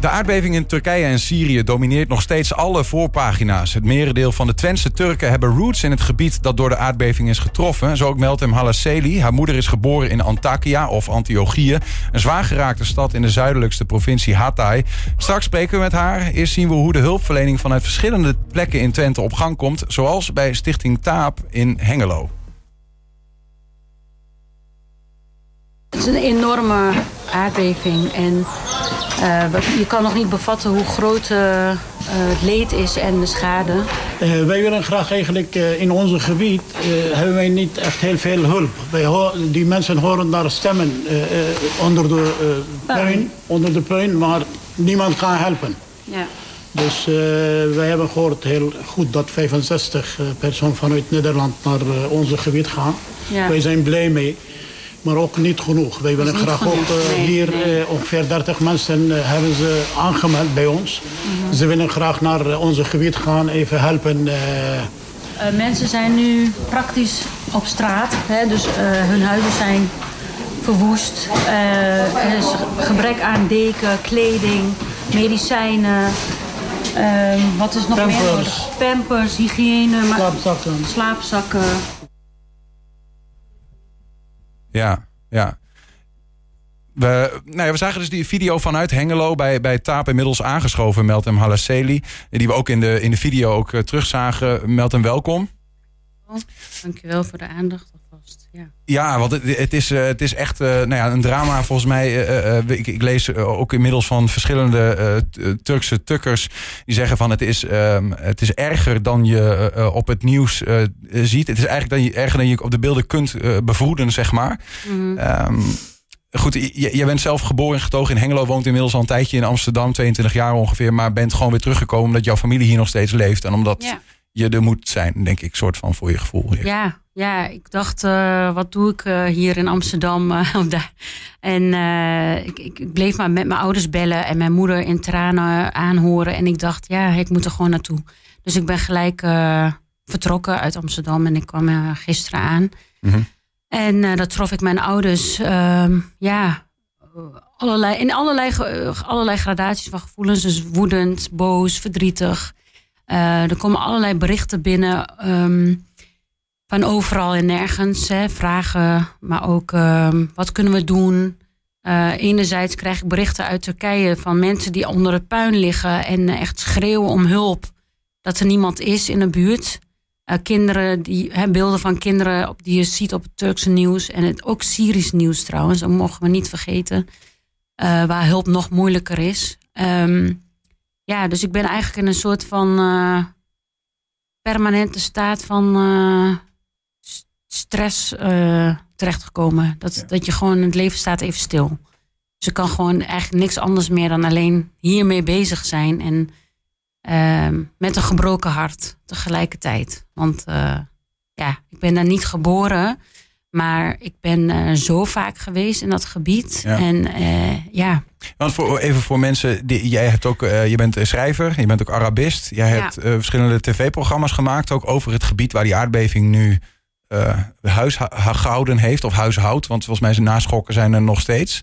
De aardbeving in Turkije en Syrië domineert nog steeds alle voorpagina's. Het merendeel van de Twentse Turken hebben roots in het gebied dat door de aardbeving is getroffen. Zo ook Meltem Halaceli. Haar moeder is geboren in Antakya of Antiochië, een zwaar geraakte stad in de zuidelijkste provincie Hatay. Straks spreken we met haar. Eerst zien we hoe de hulpverlening vanuit verschillende plekken in Twente op gang komt, zoals bij Stichting Taap in Hengelo. Het is een enorme aardbeving en je kan nog niet bevatten hoe groot het leed is en de schade. Wij willen graag eigenlijk in ons gebied, hebben wij niet echt heel veel hulp. Die mensen horen daar stemmen onder de puin, maar niemand kan helpen. Ja. Dus wij hebben gehoord heel goed dat 65 personen vanuit Nederland naar ons gebied gaan. Ja. Wij zijn blij mee. Maar ook niet genoeg. Wij willen graag ook ongeveer 30 mensen hebben ze aangemeld bij ons. Mm-hmm. Ze willen graag naar ons gebied gaan, even helpen. Mensen zijn nu praktisch op straat. Hè? Dus hun huizen zijn verwoest. Er is gebrek aan deken, kleding, medicijnen. Wat is nog meer nodig? Pampers, hygiëne, slaapzakken. Ja. We zagen dus die video vanuit Hengelo bij Taap inmiddels aangeschoven, Meltem Halaceli. Die we ook in de video ook terugzagen. Meltem, welkom. Dankjewel voor de aandacht alvast. Ja, want het is echt een drama volgens mij. Ik lees ook inmiddels van verschillende Turkse tukkers die zeggen van het is erger dan je op het nieuws ziet. Het is eigenlijk erger dan je op de beelden kunt bevroeden, zeg maar. Mm-hmm. Goed, jij bent zelf geboren en getogen in Hengelo, woont inmiddels al een tijdje in Amsterdam, 22 jaar ongeveer, maar bent gewoon weer teruggekomen omdat jouw familie hier nog steeds leeft en omdat... Ja. Je er moet zijn, denk ik, soort van voor je gevoel. Ja, ik dacht, wat doe ik hier in Amsterdam? En ik bleef maar met mijn ouders bellen en mijn moeder in tranen aanhoren. En ik dacht, ja, ik moet er gewoon naartoe. Dus ik ben gelijk vertrokken uit Amsterdam en ik kwam gisteren aan. Mm-hmm. En daar trof ik mijn ouders, allerlei gradaties van gevoelens. Dus woedend, boos, verdrietig. Er komen allerlei berichten binnen van overal en nergens. Hè, vragen, maar ook wat kunnen we doen? Enerzijds krijg ik berichten uit Turkije van mensen die onder het puin liggen en echt schreeuwen om hulp. Dat er niemand is in de buurt. Kinderen beelden van kinderen die je ziet op het Turkse nieuws. En ook Syrisch nieuws trouwens, dat mogen we niet vergeten. Waar hulp nog moeilijker is. Dus ik ben eigenlijk in een soort van permanente staat van stress terechtgekomen. Dat je gewoon, het leven staat even stil. Dus ik kan gewoon eigenlijk niks anders meer dan alleen hiermee bezig zijn. En met een gebroken hart tegelijkertijd. Want ik ben daar niet geboren. Maar ik ben zo vaak geweest in dat gebied. Ja. En want even voor mensen, je bent schrijver, je bent ook Arabist. Jij hebt verschillende tv-programma's gemaakt, ook over het gebied waar die aardbeving nu huisgehouden heeft of huishoudt. Want volgens mij zijn naschokken zijn er nog steeds.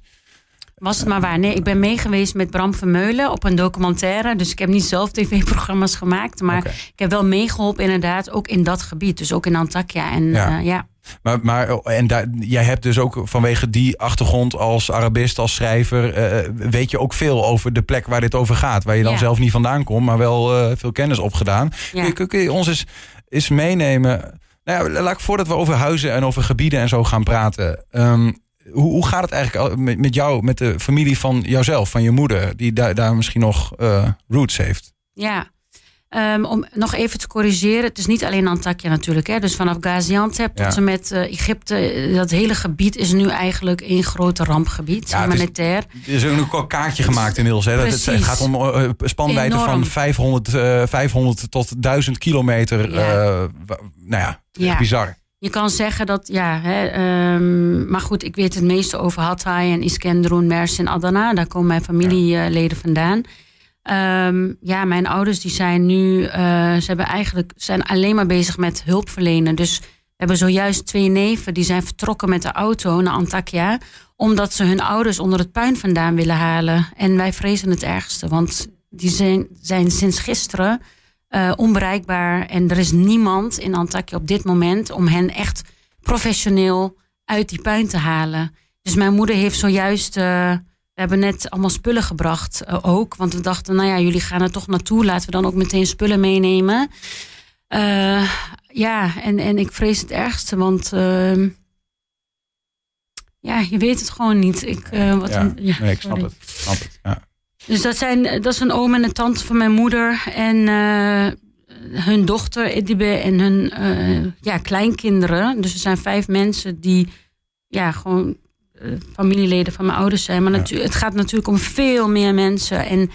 Was het maar waar. Nee, ik ben meegeweest met Bram Vermeulen op een documentaire. Dus ik heb niet zelf tv-programma's gemaakt. Maar ik heb wel meegeholpen inderdaad, ook in dat gebied. Dus ook in Antakya en jij hebt dus ook vanwege die achtergrond als Arabist, als schrijver... weet je ook veel over de plek waar dit over gaat. Waar je dan zelf niet vandaan komt, maar wel veel kennis opgedaan. Ja. Kun je ons eens meenemen... Nou ja, laat ik voordat we over huizen en over gebieden en zo gaan praten... Hoe gaat het eigenlijk met jou, met de familie van jouzelf, van je moeder... die daar misschien nog roots heeft? Ja, om nog even te corrigeren. Het is niet alleen Antakya natuurlijk. Hè? Dus vanaf Gaziantep tot en met Egypte... dat hele gebied is nu eigenlijk één groot rampgebied, humanitair. Er is ook een kaartje gemaakt inmiddels. Hè? Het gaat om spanwijdte van 500 tot 1000 kilometer. Bizar. Je kan zeggen dat, maar goed, ik weet het meeste over Hatay en Iskenderun, Mersin, Adana. Daar komen mijn familieleden vandaan. Mijn ouders die zijn nu, zijn alleen maar bezig met hulp verlenen. Dus we hebben zojuist 2 neven die zijn vertrokken met de auto naar Antakya... Omdat ze hun ouders onder het puin vandaan willen halen. En wij vrezen het ergste. Want die zijn sinds gisteren onbereikbaar. En er is niemand in Antakya op dit moment om hen echt professioneel uit die puin te halen. Dus mijn moeder heeft zojuist... We hebben net allemaal spullen gebracht ook. Want we dachten, nou ja, jullie gaan er toch naartoe. Laten we dan ook meteen spullen meenemen. En ik vrees het ergste. Want... je weet het gewoon niet. Ik snap het. Ja. Dus dat is een oom en een tante van mijn moeder. En hun dochter Edibe en hun kleinkinderen. Dus er zijn 5 mensen die gewoon familieleden van mijn ouders zijn. Maar het gaat natuurlijk om veel meer mensen. En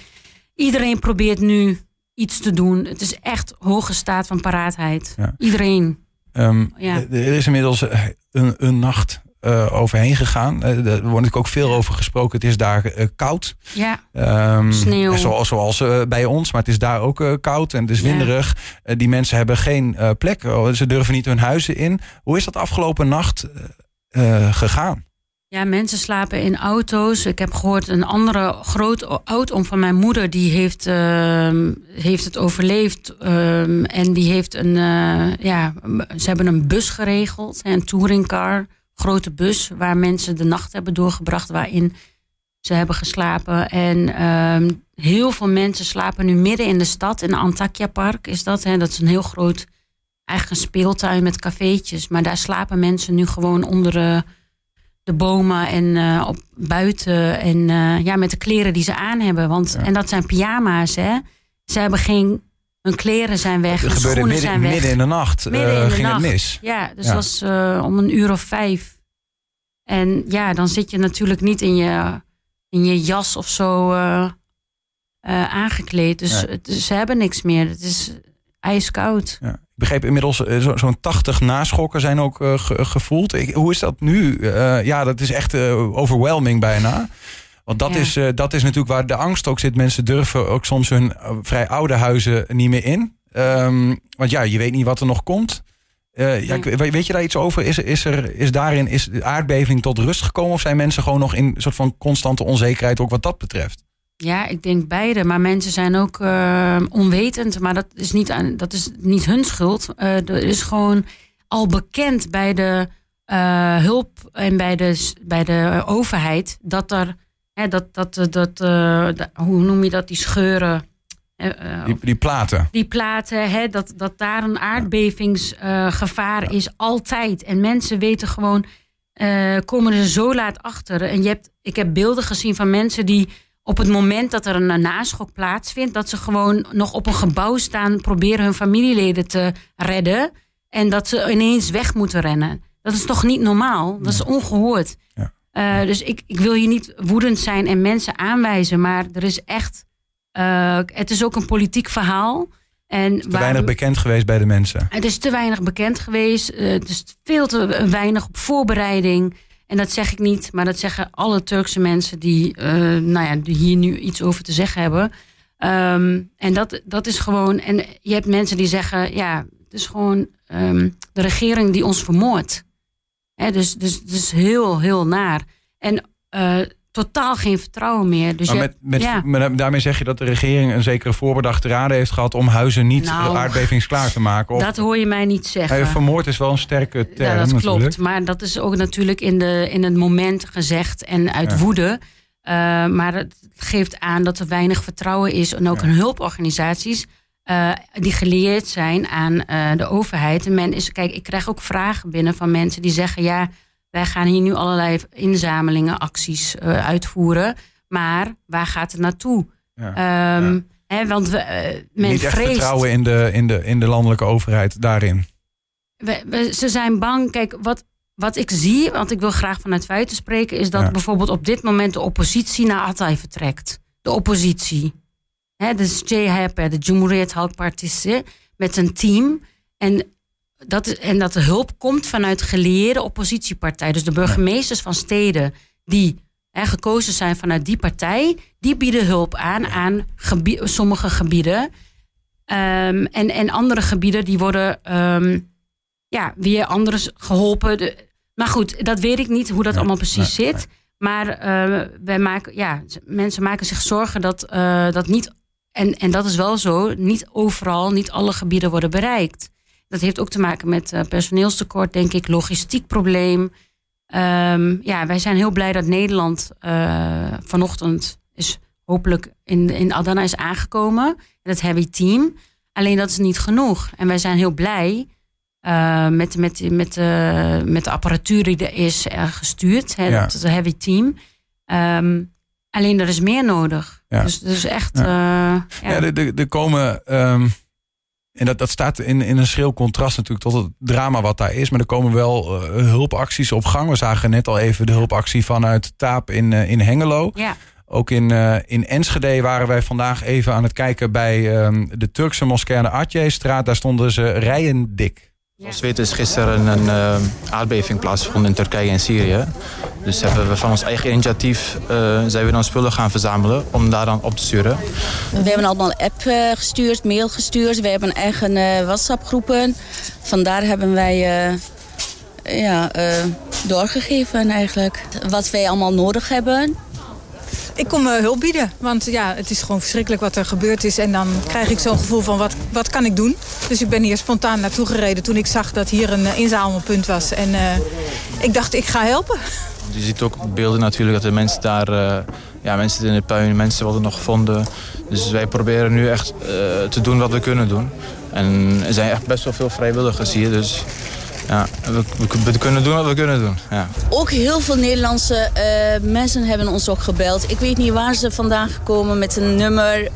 iedereen probeert nu iets te doen. Het is echt hoge staat van paraatheid. Ja. Iedereen. Er is inmiddels een nacht... overheen gegaan. Daar wordt ik ook veel over gesproken. Het is daar koud. Ja. Sneeuw. Zoals bij ons, maar het is daar ook koud en het is winderig. Ja. Die mensen hebben geen plek. Ze durven niet hun huizen in. Hoe is dat afgelopen nacht gegaan? Ja, mensen slapen in auto's. Ik heb gehoord een andere groot oud-oom van mijn moeder... die heeft het overleefd. En die heeft ze hebben een bus geregeld, een touringcar... grote bus waar mensen de nacht hebben doorgebracht... waarin ze hebben geslapen. En heel veel mensen slapen nu midden in de stad. In Antakya Park is dat. Hè? Dat is een heel groot eigen speeltuin met cafeetjes. Maar daar slapen mensen nu gewoon onder de bomen en op buiten. En met de kleren die ze aan hebben. Want, en dat zijn pyjama's. Hè? Ze hebben geen... Hun kleren zijn weg, hun schoenen zijn weg. Midden in de nacht ging het mis. Ja, dus dat was om 5:00. En ja, dan zit je natuurlijk niet in je jas of zo aangekleed. Dus ze hebben niks meer. Het is ijskoud. Ja. Ik begreep inmiddels zo'n 80 naschokken zijn ook gevoeld. Hoe is dat nu? Dat is echt overwhelming bijna. Want dat is natuurlijk waar de angst ook zit. Mensen durven ook soms hun vrij oude huizen niet meer in. Want je weet niet wat er nog komt. Weet je daar iets over? Is de aardbeving tot rust gekomen? Of zijn mensen gewoon nog in een soort van constante onzekerheid ook wat dat betreft? Ja, ik denk beide. Maar mensen zijn ook onwetend. Maar dat is niet hun schuld. Er is gewoon al bekend bij de hulp en bij de overheid dat er... hoe noem je dat, die scheuren? Die platen. Die platen, dat daar een aardbevingsgevaar is altijd. En mensen weten gewoon, komen er zo laat achter. En ik heb beelden gezien van mensen die op het moment dat er een naschok plaatsvindt... dat ze gewoon nog op een gebouw staan, proberen hun familieleden te redden. En dat ze ineens weg moeten rennen. Dat is toch niet normaal? Dat is ongehoord. Ja. Dus ik wil hier niet woedend zijn en mensen aanwijzen. Maar er is echt... het is ook een politiek verhaal. En te weinig bekend geweest bij de mensen. Het is te weinig bekend geweest. Het is veel te weinig op voorbereiding. En dat zeg ik niet. Maar dat zeggen alle Turkse mensen die hier nu iets over te zeggen hebben. En dat is gewoon... En je hebt mensen die zeggen... het is gewoon de regering die ons vermoordt. Dus het is heel, heel naar. En totaal geen vertrouwen meer. Dus daarmee zeg je dat de regering een zekere voorbedachte raden heeft gehad... om huizen niet aardbevingsklaar te maken. Of, dat hoor je mij niet zeggen. Vermoord is wel een sterke term. Ja, dat klopt. Natuurlijk. Maar dat is ook natuurlijk in het moment gezegd en uit woede. Maar het geeft aan dat er weinig vertrouwen is. En ook in hulporganisaties die gelieerd zijn aan de overheid. En kijk, ik krijg ook vragen binnen van mensen die zeggen... wij gaan hier nu allerlei inzamelingen, acties uitvoeren. Maar waar gaat het naartoe? Ja, want men niet echt vreest, vertrouwen in de landelijke overheid daarin. Ze zijn bang. Kijk, wat ik zie, want ik wil graag vanuit feiten spreken... is dat bijvoorbeeld op dit moment de oppositie naar Hatay vertrekt. De oppositie. Dus CHP, de Cumhuriyet Halk Partisi, met een team. En dat de hulp komt vanuit gelieerde oppositiepartijen. Dus de burgemeesters van steden die gekozen zijn vanuit die partij... die bieden hulp aan sommige gebieden. En andere gebieden die worden weer anders geholpen. Maar goed, dat weet ik niet hoe dat allemaal precies zit... Maar mensen maken zich zorgen dat niet... En dat is wel zo, niet overal, niet alle gebieden worden bereikt. Dat heeft ook te maken met personeelstekort, denk ik, logistiek probleem. Wij zijn heel blij dat Nederland vanochtend is hopelijk in Adana is aangekomen. Dat heavy team. Alleen dat is niet genoeg. En wij zijn heel blij met de apparatuur die er is gestuurd. Hè, ja. Dat heavy team. Alleen er is meer nodig. Ja. Dus echt... Ja. Er komen... En dat staat in een schril contrast natuurlijk tot het drama wat daar is. Maar er komen wel hulpacties op gang. We zagen net al even de hulpactie vanuit Taap in Hengelo. Ja. Ook in Enschede waren wij vandaag even aan het kijken bij de Turkse moskee aan de Atjeestraat. Daar stonden ze rijen dik. Zoals we weten is gisteren een aardbeving plaatsgevonden in Turkije en Syrië. Dus hebben we van ons eigen initiatief zijn we dan spullen gaan verzamelen om daar dan op te sturen. We hebben allemaal een app gestuurd, mail gestuurd. We hebben eigen WhatsApp groepen. Vandaar hebben wij doorgegeven eigenlijk wat wij allemaal nodig hebben. Ik kom hulp bieden, want het is gewoon verschrikkelijk wat er gebeurd is. En dan krijg ik zo'n gevoel van, wat kan ik doen? Dus ik ben hier spontaan naartoe gereden toen ik zag dat hier een inzamelpunt was. En ik dacht, ik ga helpen. Je ziet ook beelden natuurlijk dat de mensen daar... mensen in de puin, mensen worden nog gevonden. Dus wij proberen nu echt te doen wat we kunnen doen. En er zijn echt best wel veel vrijwilligers hier, dus... Ja, we kunnen doen wat we kunnen doen. Ja. Ook heel veel Nederlandse mensen hebben ons ook gebeld. Ik weet niet waar ze vandaan komen met een nummer.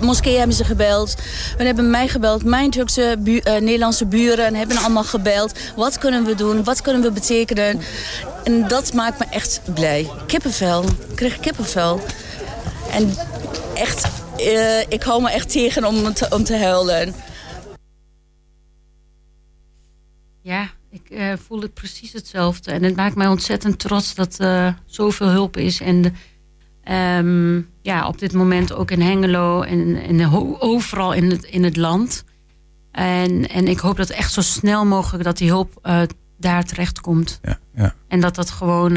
Moskee hebben ze gebeld. We hebben mij gebeld. Mijn Turkse Nederlandse buren hebben allemaal gebeld. Wat kunnen we doen? Wat kunnen we betekenen? En dat maakt me echt blij. Kippenvel. Ik kreeg kippenvel. En echt, ik hou me echt tegen om te huilen. Ja, ik voel het precies hetzelfde. En het maakt mij ontzettend trots dat er zoveel hulp is. En op dit moment ook in Hengelo en overal in het land. En ik hoop dat echt zo snel mogelijk dat die hulp daar terecht komt. Ja, ja. En dat gewoon...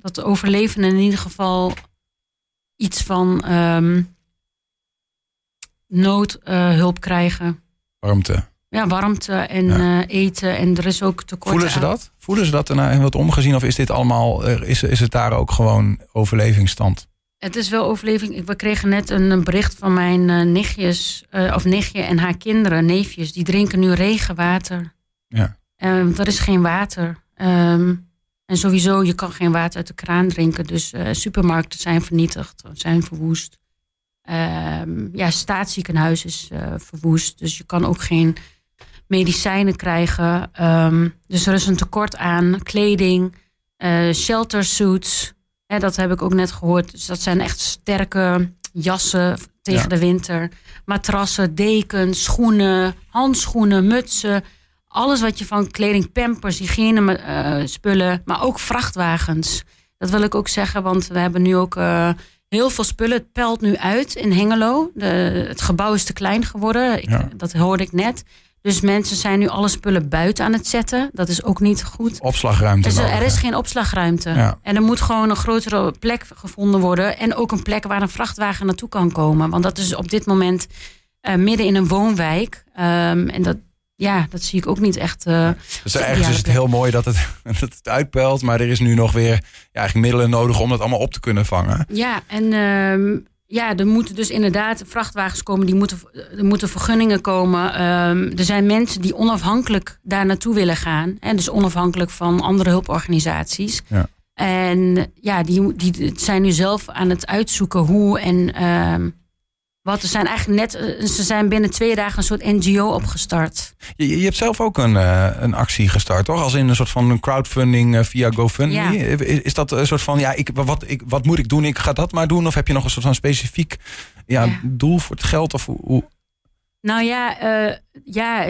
Dat de overlevenden in ieder geval iets van... noodhulp krijgen. Warmte. Ja, warmte en eten. En er is ook tekort. Voelen ze dat? Voelen ze dat en wat omgezien? Of is dit allemaal, is het daar ook gewoon overlevingsstand? Het is wel overleving. We kregen net een bericht van mijn nichtje en haar kinderen, neefjes. Die drinken nu regenwater. Ja. Er is geen water. En sowieso, je kan geen water uit de kraan drinken. Dus supermarkten zijn vernietigd, zijn verwoest. Staatsziekenhuis is verwoest. Dus je kan ook geen medicijnen krijgen. Dus er is een tekort aan kleding, shelter suits. Dat heb ik ook net gehoord. Dus dat zijn echt sterke jassen tegen de winter. Matrassen, dekens, schoenen, handschoenen, mutsen. Alles wat je van kleding, pampers, hygiëne spullen. Maar ook vrachtwagens. Dat wil ik ook zeggen, want we hebben nu ook... heel veel spullen, het pelt nu uit in Hengelo. Het gebouw is te klein geworden, dat hoorde ik net. Dus mensen zijn nu alle spullen buiten aan het zetten. Dat is ook niet goed. Opslagruimte. Dus er is geen opslagruimte. Ja. En er moet gewoon een grotere plek gevonden worden. En ook een plek waar een vrachtwagen naartoe kan komen. Want dat is op dit moment midden in een woonwijk. En dat... Ja, dat zie ik ook niet echt. Dus ergens is het heel mooi dat het uitpelt. Maar er is nu nog weer middelen nodig om dat allemaal op te kunnen vangen. Ja, en er moeten dus inderdaad vrachtwagens komen. Er moeten vergunningen komen. Er zijn mensen die onafhankelijk daar naartoe willen gaan. En dus onafhankelijk van andere hulporganisaties. Ja. En die zijn nu zelf aan het uitzoeken hoe en... Wat, ze zijn binnen 2 dagen een soort NGO opgestart. Je hebt zelf ook een actie gestart, toch? Als in een soort van crowdfunding via GoFundMe. Ja. Is dat een soort van, wat moet ik doen? Ik ga dat maar doen. Of heb je nog een soort van specifiek doel voor het geld? Of hoe? Nou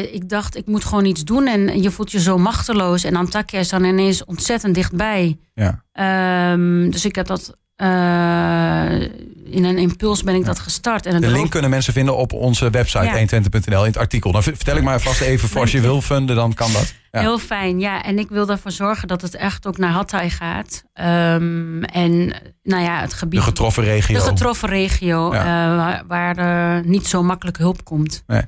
ik dacht, ik moet gewoon iets doen. En je voelt je zo machteloos. En Antakya is dan ineens ontzettend dichtbij. Ja. Dus ik heb dat... in een impuls ben ik dat gestart. En de link kunnen mensen vinden op onze website eentwente.nl in het artikel. Dan vertel ik maar vast even voor als je wil funden, dan kan dat. Ja. Heel fijn, ja. En ik wil ervoor zorgen dat het echt ook naar Hatay gaat. Het gebied... De getroffen regio. Ja. Waar niet zo makkelijk hulp komt. Nee.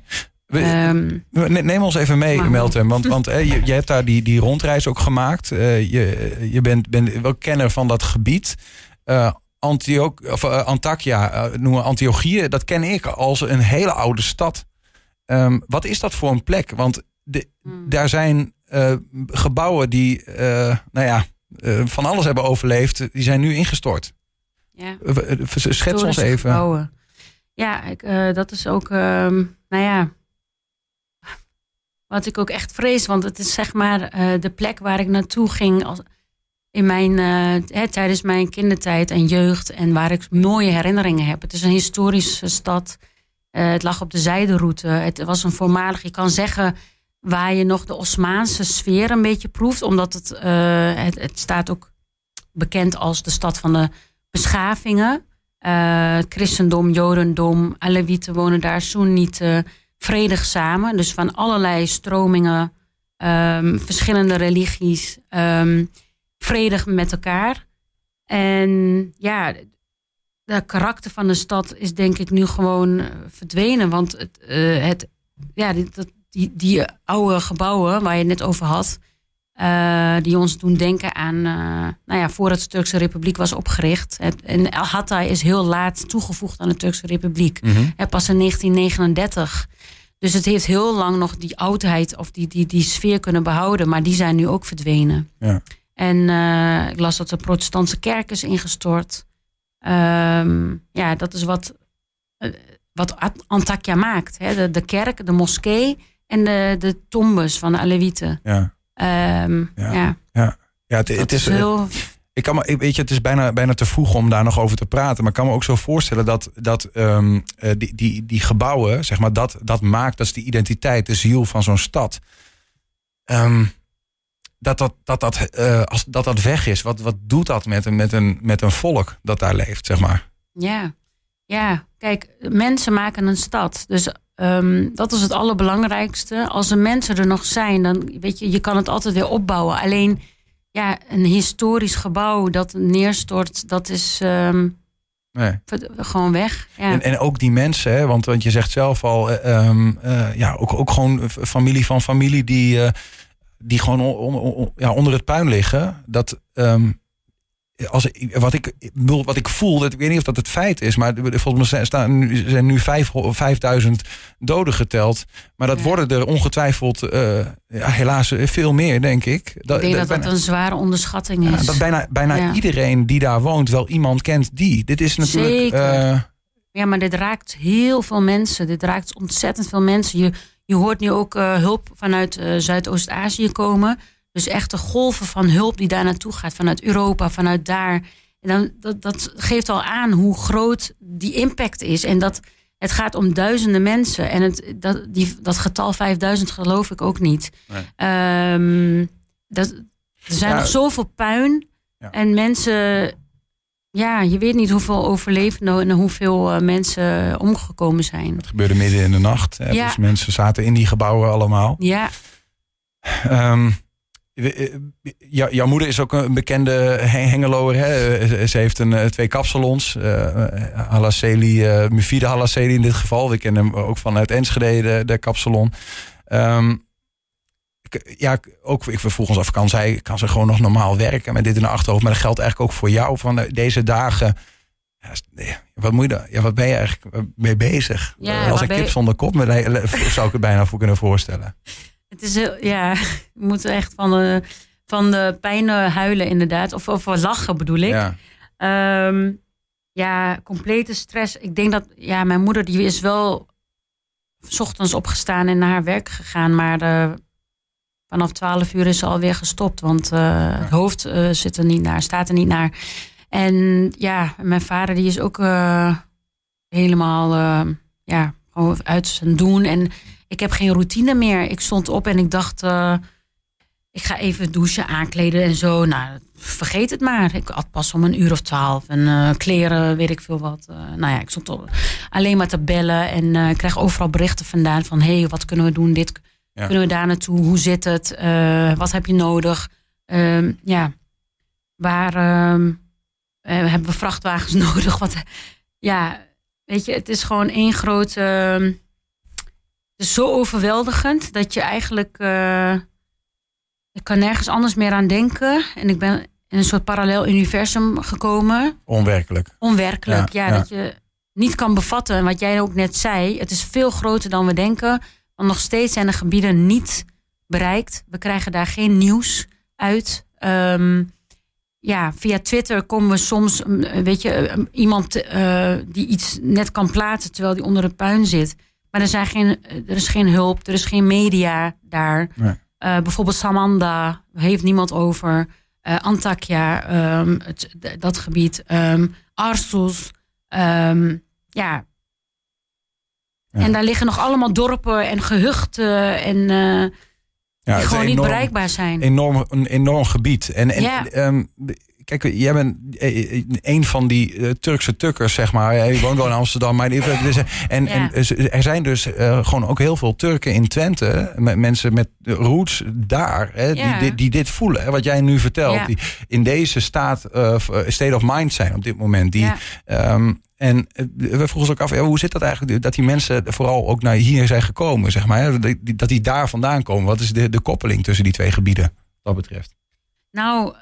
Neem ons even mee, Meltem. Want je hebt daar die rondreis ook gemaakt. Je bent wel kenner van dat gebied. Antakya, noemen we Antiochië, dat ken ik als een hele oude stad. Wat is dat voor een plek? Want daar zijn gebouwen die van alles hebben overleefd. Die zijn nu ingestort. Ja. Schets ons even. Gebouwen. Ja, dat is ook... wat ik ook echt vrees. Want het is zeg maar de plek waar ik naartoe ging... tijdens mijn kindertijd en jeugd. En waar ik mooie herinneringen heb. Het is een historische stad. Het lag op de zijderoute. Het was een voormalig... Je kan zeggen waar je nog de Osmaanse sfeer een beetje proeft. Omdat het staat ook bekend als de stad van de beschavingen. Christendom, Jodendom, Alewieten wonen daar, Soenieten, vredig samen. Dus van allerlei stromingen, verschillende religies, vredig met elkaar. En ja, dat karakter van de stad is denk ik nu gewoon verdwenen. Want die oude gebouwen waar je het net over had... die ons doen denken aan... voordat de Turkse Republiek was opgericht. En Hatay is heel laat toegevoegd aan de Turkse Republiek. Mm-hmm. Pas in 1939. Dus het heeft heel lang nog die oudheid... of die sfeer kunnen behouden. Maar die zijn nu ook verdwenen. Ja. En ik las dat de protestantse kerk is ingestort. Dat is wat Antakya maakt. Hè? De kerk, de moskee... en de tombes van de Alewieten. Ja. Het is bijna te vroeg om daar nog over te praten. Maar ik kan me ook zo voorstellen dat die gebouwen, zeg maar, dat maakt, dat is de identiteit, de ziel van zo'n stad. Dat weg is. Wat doet dat met een volk dat daar leeft, zeg maar? Ja. Kijk, mensen maken een stad. Dus dat is het allerbelangrijkste. Als de mensen er nog zijn, dan weet je kan het altijd weer opbouwen. Alleen een historisch gebouw dat neerstort, dat is gewoon weg. Ja. En ook die mensen, hè, want je zegt zelf al, ook gewoon familie die gewoon onder het puin liggen. Dat... Wat ik voel, ik weet niet of dat het feit is... maar volgens mij zijn nu 5000 doden geteld. Maar dat worden er ongetwijfeld helaas veel meer, denk ik. Ik denk dat een zware onderschatting is. Dat bijna iedereen die daar woont wel iemand kent die. Dit is natuurlijk... Zeker. Maar dit raakt heel veel mensen. Dit raakt ontzettend veel mensen. Je hoort nu ook hulp vanuit Zuidoost-Azië komen... Dus echt de golven van hulp die daar naartoe gaat. Vanuit Europa, vanuit daar. En dan, dat geeft al aan hoe groot die impact is. En dat het gaat om duizenden mensen. En dat getal 5000 geloof ik ook niet. Nee. Er zijn nog zoveel puin. Ja. En mensen... Ja, je weet niet hoeveel overlevenden en hoeveel mensen omgekomen zijn. Het gebeurde midden in de nacht. Hè? Ja. Dus mensen zaten in die gebouwen allemaal. Ja. Jouw moeder is ook een bekende Hengeloer. Hè? Ze heeft twee kapsalons. Halaceli, Mufide Halaceli in dit geval. We kennen hem ook vanuit Enschede, de kapsalon. We vroegen ons af, kan ze gewoon nog normaal werken met dit in de achterhoofd? Maar dat geldt eigenlijk ook voor jou. Van deze dagen... wat ben je eigenlijk mee bezig? Ja, als een kip zonder kop zou ik het bijna voor kunnen voorstellen. Het is je moet echt van de pijn huilen inderdaad. Of lachen bedoel ik. Ja. Complete stress. Ik denk dat mijn moeder die is wel 's ochtends opgestaan en naar haar werk gegaan. Maar vanaf 12 uur is ze alweer gestopt. Want het hoofd zit er niet naar, staat er niet naar. En mijn vader die is ook helemaal gewoon uit zijn doen en... Ik heb geen routine meer. Ik stond op en ik dacht... ik ga even douchen, aankleden en zo. Nou, vergeet het maar. Ik at pas om 1:00 of 12:00. En kleren, weet ik veel wat. Ik stond alleen maar te bellen. En ik kreeg overal berichten vandaan van... hey, wat kunnen we doen? Dit Ja. Kunnen we daar naartoe? Hoe zit het? Wat heb je nodig? Waar hebben we vrachtwagens nodig? Weet je, het is gewoon één grote... het is zo overweldigend dat je eigenlijk... ik kan nergens anders meer aan denken. En ik ben in een soort parallel universum gekomen. Onwerkelijk, ja. Dat je niet kan bevatten. En wat jij ook net zei, het is veel groter dan we denken. Want nog steeds zijn de gebieden niet bereikt. We krijgen daar geen nieuws uit. Via Twitter komen we soms, weet je, iemand die iets net kan plaatsen terwijl die onder het puin zit. Maar er is geen hulp, er is geen media daar. Nee. Bijvoorbeeld Samanda, heeft niemand over. Antakya, dat gebied. Arsus. En daar liggen nog allemaal dorpen en gehuchten en die gewoon niet bereikbaar zijn. Een enorm gebied. Kijk, jij bent een van die Turkse tukkers, zeg maar. Je woont wel in Amsterdam. Maar er zijn dus gewoon ook heel veel Turken in Twente. Mensen met roots daar. Die dit voelen. Hè, wat jij nu vertelt. Ja. Die in deze state of mind zijn op dit moment. En we vroegen ons ook af, hoe zit dat eigenlijk? Dat die mensen vooral ook naar hier zijn gekomen, zeg maar. Hè? Dat die daar vandaan komen. Wat is de koppeling tussen die twee gebieden, wat dat betreft? Nou...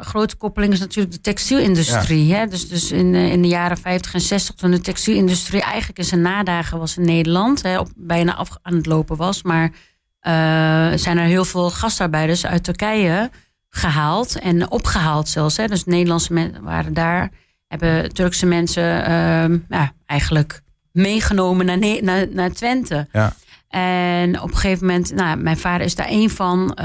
grote koppeling is natuurlijk de textielindustrie. Ja. Hè? Dus in de jaren 50 en 60... toen de textielindustrie eigenlijk in zijn nadagen was in Nederland. Hè, bijna af aan het lopen was. Maar zijn er heel veel gastarbeiders uit Turkije gehaald. En opgehaald zelfs. Hè? Dus Nederlandse mensen waren daar. Hebben Turkse mensen eigenlijk meegenomen naar Twente. Ja. En op een gegeven moment, mijn vader is daar één van.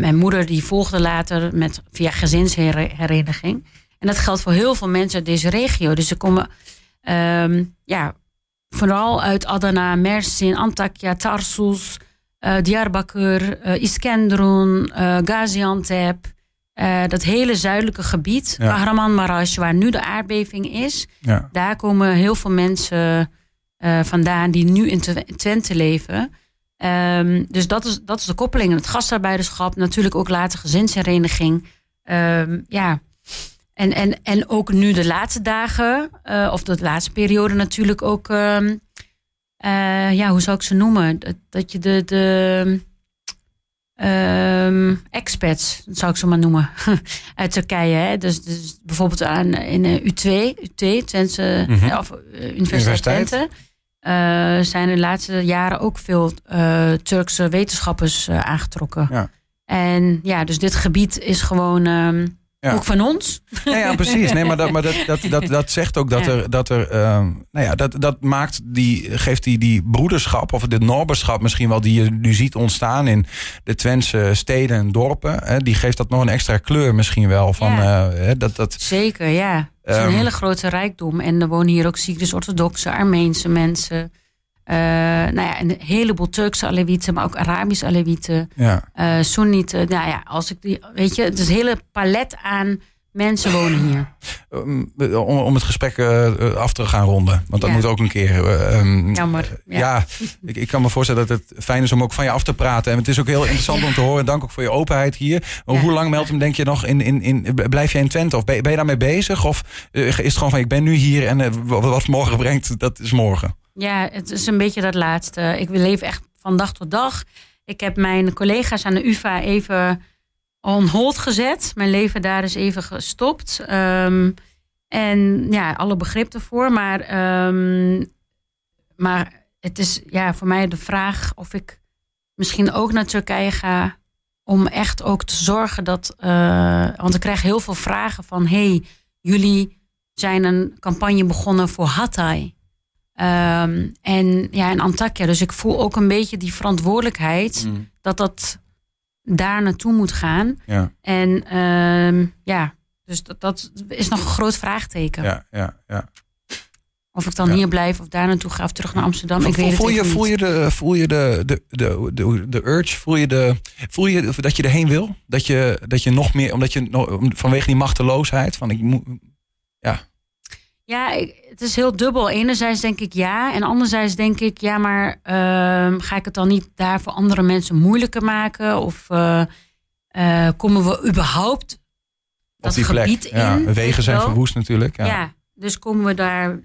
Mijn moeder die volgde later via gezinshereniging. En dat geldt voor heel veel mensen uit deze regio. Dus ze komen vooral uit Adana, Mersin, Antakya, Tarsus, Diyarbakir, Iskenderun, Gaziantep. Dat hele zuidelijke gebied, Kahramanmaraş, waar nu de aardbeving is. Ja. Daar komen heel veel mensen... vandaan die nu in Twente leven. Dus dat is de koppeling. Het gastarbeiderschap, natuurlijk ook later gezinshereniging. En ook nu de laatste dagen, of de laatste periode natuurlijk ook... hoe zou ik ze noemen? Dat je de expats, zou ik ze maar noemen, uit Turkije. Hè? Dus bijvoorbeeld in UT, Twente, mm-hmm. of Universiteit Twente... zijn de laatste jaren ook veel Turkse wetenschappers aangetrokken. Ja. En dus dit gebied is gewoon ook van ons. Ja, precies. Nee, maar dat zegt ook dat geeft die broederschap of dit noorberschap misschien wel die je nu ziet ontstaan in de Twentse steden en dorpen. Hè, die geeft dat nog een extra kleur misschien wel. Zeker, ja. Het is een hele grote rijkdom. En er wonen hier ook Syrisch-orthodoxe, Armeense mensen. Een heleboel Turkse Alewieten, maar ook Arabische Alewieten. Soenieten. Het is een hele palet aan mensen wonen hier. Om het gesprek af te gaan ronden. Want dat moet ook een keer. Jammer. Ik kan me voorstellen dat het fijn is om ook van je af te praten. En het is ook heel interessant om te horen. Dank ook voor je openheid hier. Maar hoe lang, Meltem, denk je nog in blijf je in Twente? Of ben je daarmee bezig? Of is het gewoon van ik ben nu hier en wat morgen brengt, dat is morgen? Ja, het is een beetje dat laatste. Ik leef echt van dag tot dag. Ik heb mijn collega's aan de UvA even on hold gezet. Mijn leven daar is even gestopt. Alle begrip ervoor. Maar het is voor mij de vraag of ik misschien ook naar Turkije ga. Om echt ook te zorgen dat... want ik krijg heel veel vragen van... jullie zijn een campagne begonnen voor Hatay. En Antakya. Dus ik voel ook een beetje die verantwoordelijkheid... dat daar naartoe moet gaan. Ja. En dus dat is nog een groot vraagteken. Ja. Of ik dan hier blijf of daar naartoe ga of terug naar Amsterdam. Voel je dat je erheen wil? Dat je nog meer, omdat je vanwege die machteloosheid van ik moet. Ja. Ja, het is heel dubbel. Enerzijds denk ik ja. En anderzijds denk ik, ja, maar ga ik het dan niet daar voor andere mensen moeilijker maken? Of komen we überhaupt dat gebied in? Ja, wegen zijn verwoest natuurlijk. Ja, ja, dus komen we daar...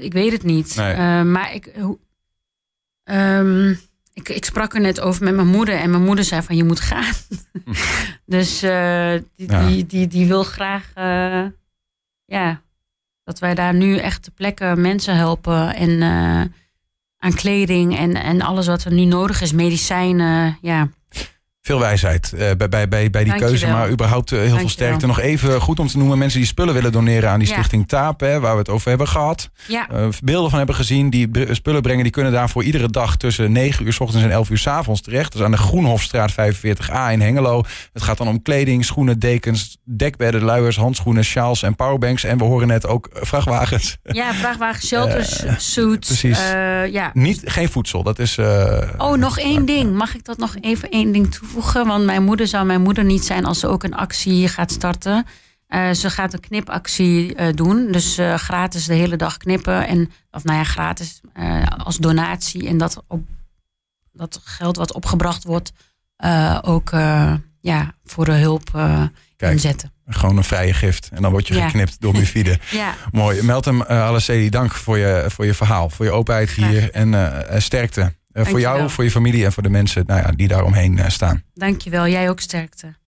ik weet het niet. Nee. Maar ik sprak er net over met mijn moeder. En mijn moeder zei van, je moet gaan. Dus die wil graag... dat wij daar nu echt ter plekke mensen helpen. En aan kleding en alles wat er nu nodig is. Medicijnen, ja. Veel wijsheid bij die keuze. Maar überhaupt heel veel sterkte. Nog even goed om te noemen. Mensen die spullen willen doneren aan die Stichting Taap. Hè, waar we het over hebben gehad. Ja. Beelden van hebben gezien. Die spullen brengen. Die kunnen daarvoor iedere dag tussen 9 uur 's ochtends en 11 uur 's avonds terecht. Dus aan de Groenhofstraat 45A in Hengelo. Het gaat dan om kleding, schoenen, dekens, dekbedden, luiers, handschoenen, sjaals en powerbanks. En we horen net ook vrachtwagens. Ja, vrachtwagens, shelters, suits. Precies. Geen voedsel. Dat is... nog één ding. Mag ik dat nog even één ding toevoegen? Want mijn moeder zou mijn moeder niet zijn als ze ook een actie gaat starten. Ze gaat een knipactie doen. Dus gratis de hele dag knippen. Gratis als donatie. En dat geld wat opgebracht wordt voor de hulp inzetten. Gewoon een vrije gift. En dan word je geknipt door Mufide. Ja. Mooi. Meltem Halaceli, dank voor je verhaal. Voor je openheid hier. En sterkte. Voor jou, voor je familie en voor de mensen die daaromheen staan. Dankjewel, jij ook sterkte.